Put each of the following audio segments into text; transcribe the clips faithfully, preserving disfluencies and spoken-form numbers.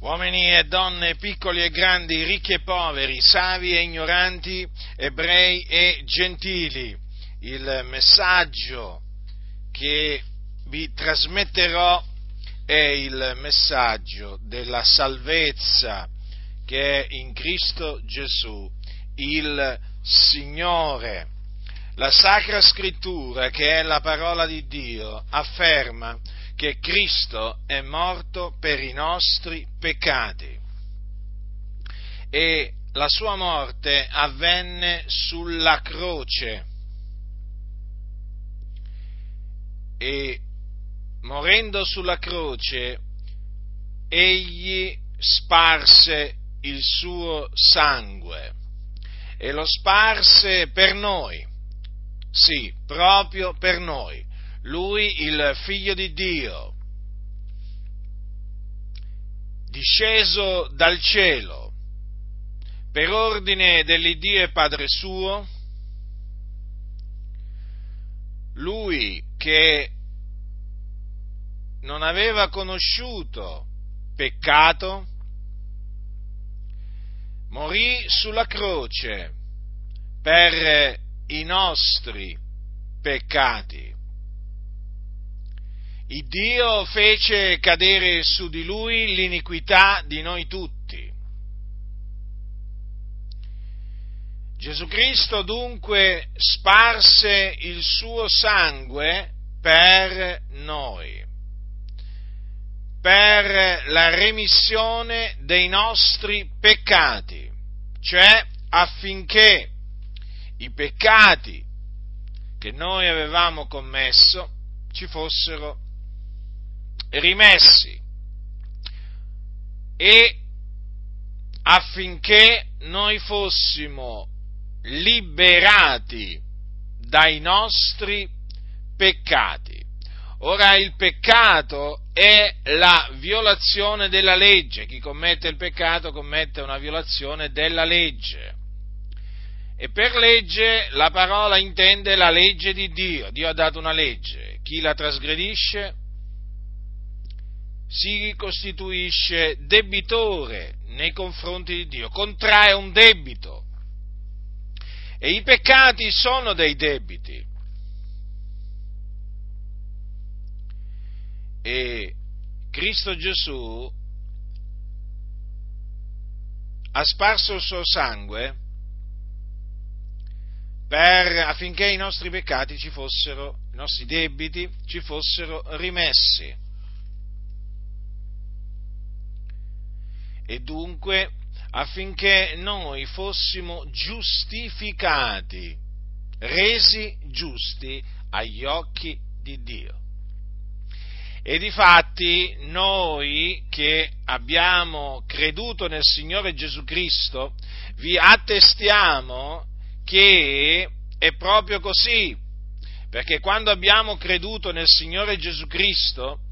Uomini e donne, piccoli e grandi, ricchi e poveri, savi e ignoranti, ebrei e gentili, il messaggio che vi trasmetterò è il messaggio della salvezza che è in Cristo Gesù, il Signore. La Sacra Scrittura, che è la parola di Dio, afferma che Cristo è morto per i nostri peccati e la sua morte avvenne sulla croce e morendo sulla croce egli sparse il suo sangue e lo sparse per noi, sì, proprio per noi. Lui, il Figlio di Dio, disceso dal cielo, per ordine dell'Iddio e Padre suo, lui che non aveva conosciuto peccato, morì sulla croce per i nostri peccati. Il Dio fece cadere su di lui l'iniquità di noi tutti. Gesù Cristo dunque sparse il suo sangue per noi, per la remissione dei nostri peccati, cioè affinché i peccati che noi avevamo commesso ci fossero rimessi e affinché noi fossimo liberati dai nostri peccati. Ora, il peccato è la violazione della legge. Chi commette il peccato commette una violazione della legge. E per legge la parola intende la legge di Dio. Dio ha dato una legge. Chi la trasgredisce si costituisce debitore nei confronti di Dio, contrae un debito. E i peccati sono dei debiti. E Cristo Gesù ha sparso il suo sangue per, affinché i nostri peccati ci fossero, i nostri debiti ci fossero rimessi. E dunque affinché noi fossimo giustificati, resi giusti agli occhi di Dio. E difatti noi che abbiamo creduto nel Signore Gesù Cristo vi attestiamo che è proprio così, perché quando abbiamo creduto nel Signore Gesù Cristo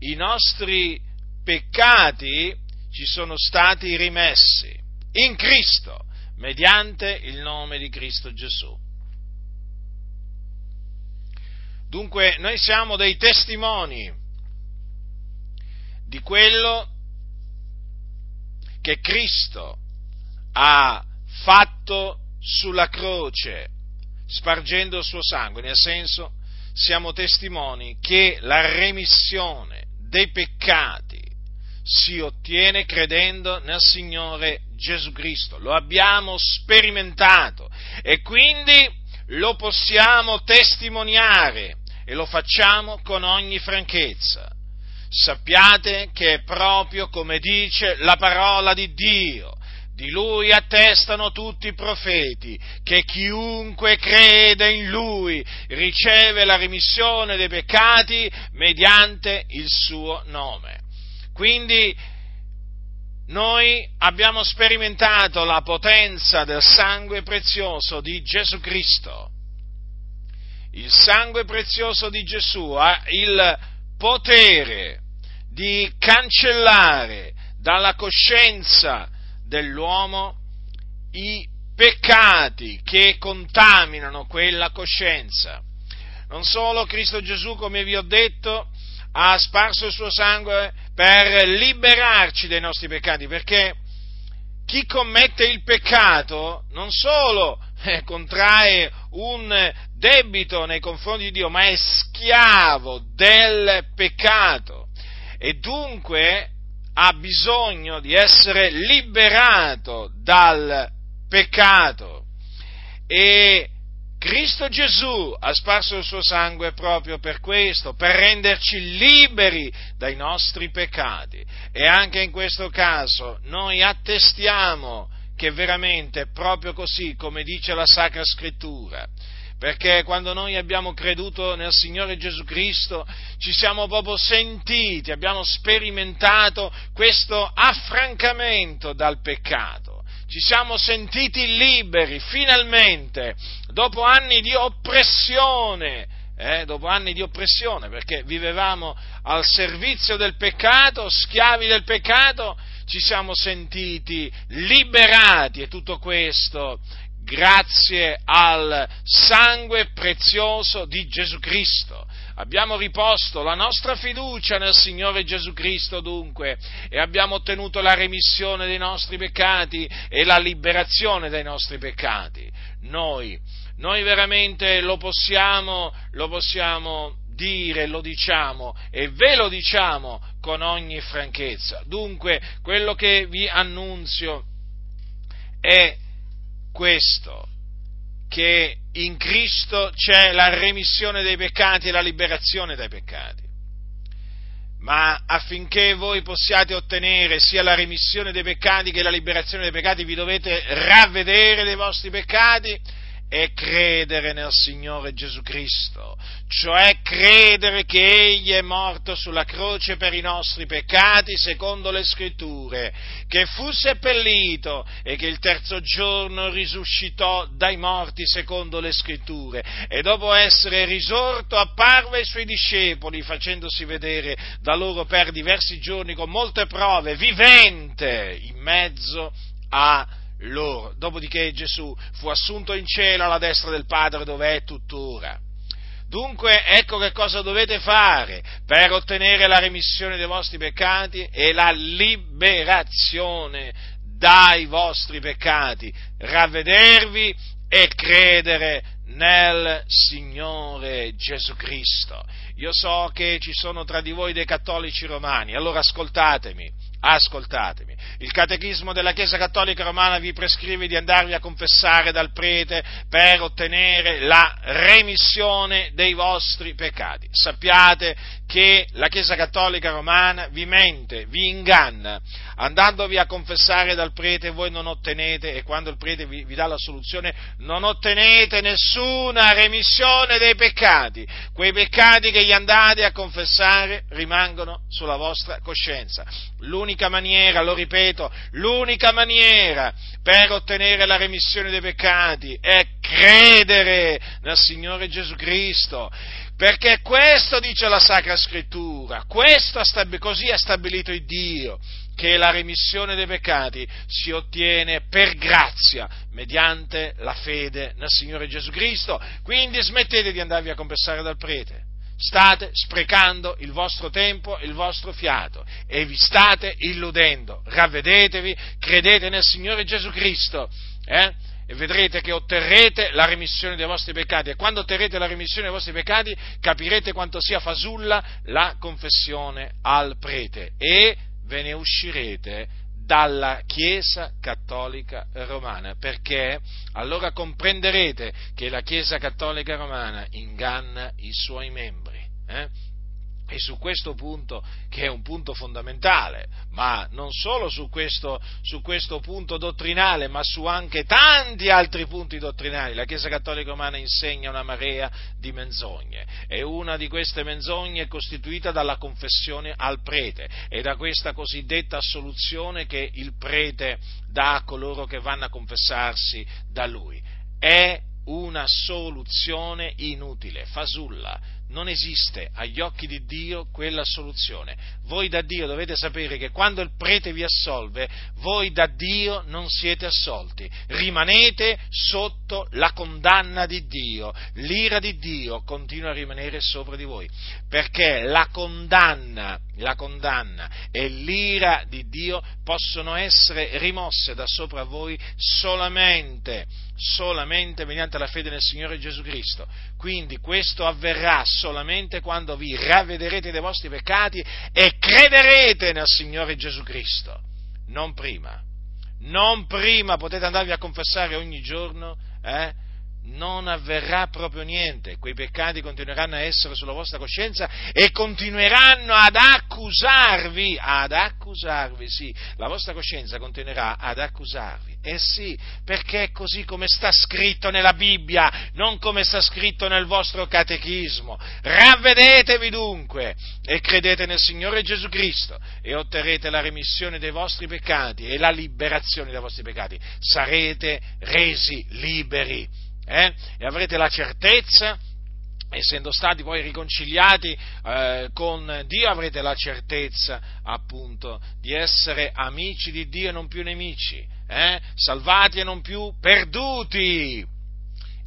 i nostri peccati ci sono stati rimessi in Cristo, mediante il nome di Cristo Gesù. Dunque noi siamo dei testimoni di quello che Cristo ha fatto sulla croce, spargendo il suo sangue, nel senso siamo testimoni che la remissione dei peccati si ottiene credendo nel Signore Gesù Cristo. Lo abbiamo sperimentato e quindi lo possiamo testimoniare e lo facciamo con ogni franchezza. Sappiate che è proprio come dice la parola di Dio. Di Lui attestano tutti i profeti che chiunque crede in Lui riceve la remissione dei peccati mediante il suo nome. Quindi noi abbiamo sperimentato la potenza del sangue prezioso di Gesù Cristo. Il sangue prezioso di Gesù ha il potere di cancellare dalla coscienza dell'uomo i peccati che contaminano quella coscienza. Non solo Cristo Gesù, come vi ho detto, ha sparso il suo sangue per liberarci dai nostri peccati, perché chi commette il peccato non solo eh, contrae un debito nei confronti di Dio, ma è schiavo del peccato e dunque ha bisogno di essere liberato dal peccato. E Cristo Gesù ha sparso il suo sangue proprio per questo, per renderci liberi dai nostri peccati. E anche in questo caso noi attestiamo che veramente è proprio così, come dice la Sacra Scrittura, perché quando noi abbiamo creduto nel Signore Gesù Cristo ci siamo proprio sentiti, abbiamo sperimentato questo affrancamento dal peccato. Ci siamo sentiti liberi, finalmente, dopo anni di oppressione, eh, dopo anni di oppressione, perché vivevamo al servizio del peccato, schiavi del peccato, ci siamo sentiti liberati, e tutto questo grazie al sangue prezioso di Gesù Cristo. Abbiamo riposto la nostra fiducia nel Signore Gesù Cristo, dunque, e abbiamo ottenuto la remissione dei nostri peccati e la liberazione dai nostri peccati. Noi, noi veramente lo possiamo, lo possiamo dire, lo diciamo e ve lo diciamo con ogni franchezza. Dunque, quello che vi annunzio è questo, che in Cristo c'è la remissione dei peccati e la liberazione dai peccati. Ma affinché voi possiate ottenere sia la remissione dei peccati che la liberazione dei peccati, vi dovete ravvedere dei vostri peccati e credere nel Signore Gesù Cristo, cioè credere che Egli è morto sulla croce per i nostri peccati, secondo le Scritture, che fu seppellito e che il terzo giorno risuscitò dai morti, secondo le Scritture, e dopo essere risorto apparve ai suoi discepoli, facendosi vedere da loro per diversi giorni con molte prove, vivente in mezzo a loro. Dopodiché Gesù fu assunto in cielo alla destra del Padre, dove è tuttora. Dunque, ecco che cosa dovete fare per ottenere la remissione dei vostri peccati e la liberazione dai vostri peccati: ravvedervi e credere nel Signore Gesù Cristo. Io so che ci sono tra di voi dei cattolici romani, allora ascoltatemi. Ascoltatemi, il Catechismo della Chiesa Cattolica Romana vi prescrive di andarvi a confessare dal prete per ottenere la remissione dei vostri peccati. Sappiate che la Chiesa Cattolica Romana vi mente, vi inganna. Andandovi a confessare dal prete voi non ottenete, e quando il prete vi, vi dà la soluzione, non ottenete nessuna remissione dei peccati. Quei peccati che gli andate a confessare rimangono sulla vostra coscienza. L'unica maniera, lo ripeto, l'unica maniera per ottenere la remissione dei peccati è credere nel Signore Gesù Cristo, perché questo dice la Sacra Scrittura, questo così ha stabilito il Dio, che la remissione dei peccati si ottiene per grazia, mediante la fede nel Signore Gesù Cristo. Quindi smettete di andarvi a confessare dal prete. State sprecando il vostro tempo, il vostro fiato, e vi state illudendo. Ravvedetevi, credete nel Signore Gesù Cristo, eh? E vedrete che otterrete la remissione dei vostri peccati, e quando otterrete la remissione dei vostri peccati capirete quanto sia fasulla la confessione al prete, e ve ne uscirete dalla Chiesa Cattolica Romana, perché allora comprenderete che la Chiesa Cattolica Romana inganna i suoi membri. Eh? E su questo punto, che è un punto fondamentale, ma non solo su questo, su questo punto dottrinale, ma su anche tanti altri punti dottrinali, la Chiesa Cattolica Romana insegna una marea di menzogne, e una di queste menzogne è costituita dalla confessione al prete e da questa cosiddetta assoluzione che il prete dà a coloro che vanno a confessarsi da lui. È una soluzione inutile, fasulla, non esiste agli occhi di Dio quella soluzione. Voi da Dio dovete sapere che quando il prete vi assolve, voi da Dio non siete assolti, rimanete sotto la condanna di Dio, l'ira di Dio continua a rimanere sopra di voi, perché la condanna, la condanna e l'ira di Dio possono essere rimosse da sopra voi solamente, solamente mediante la fede nel Signore Gesù Cristo. Quindi questo avverrà solamente quando vi ravvederete dei vostri peccati e crederete nel Signore Gesù Cristo, non prima, non prima. Potete andarvi a confessare ogni giorno, eh? Non avverrà proprio niente, quei peccati continueranno a essere sulla vostra coscienza e continueranno ad accusarvi, ad accusarvi, sì, la vostra coscienza continuerà ad accusarvi, eh sì, perché è così come sta scritto nella Bibbia, non come sta scritto nel vostro catechismo. Ravvedetevi dunque e credete nel Signore Gesù Cristo e otterrete la remissione dei vostri peccati e la liberazione dai vostri peccati, sarete resi liberi. Eh? E avrete la certezza, essendo stati poi riconciliati eh, con Dio, avrete la certezza appunto di essere amici di Dio e non più nemici, eh? Salvati e non più perduti,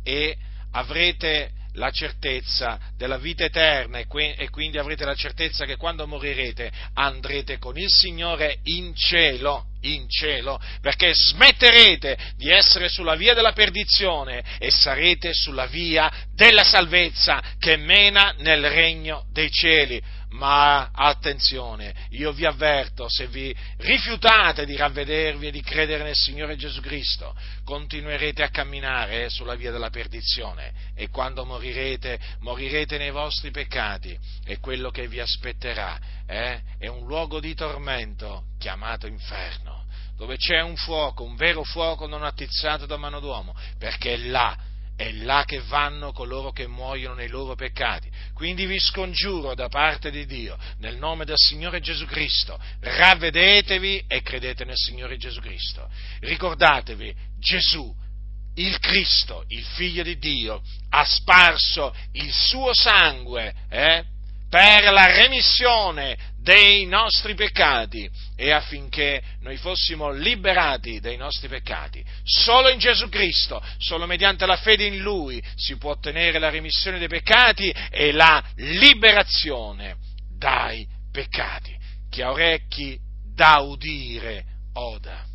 e avrete la certezza della vita eterna e, que- e quindi avrete la certezza che quando morirete andrete con il Signore in cielo, in cielo, perché smetterete di essere sulla via della perdizione e sarete sulla via della salvezza che mena nel regno dei cieli. Ma attenzione, io vi avverto, se vi rifiutate di ravvedervi e di credere nel Signore Gesù Cristo, continuerete a camminare sulla via della perdizione e quando morirete, morirete nei vostri peccati e quello che vi aspetterà eh, è un luogo di tormento chiamato inferno, dove c'è un fuoco, un vero fuoco non attizzato da mano d'uomo, perché è là, è là che vanno coloro che muoiono nei loro peccati. Quindi vi scongiuro da parte di Dio, nel nome del Signore Gesù Cristo, ravvedetevi e credete nel Signore Gesù Cristo. Ricordatevi, Gesù, il Cristo, il Figlio di Dio, ha sparso il suo sangue eh, per la remissione dei nostri peccati e affinché noi fossimo liberati dai nostri peccati. Solo in Gesù Cristo, solo mediante la fede in Lui si può ottenere la remissione dei peccati e la liberazione dai peccati. Chi ha orecchi da udire, oda.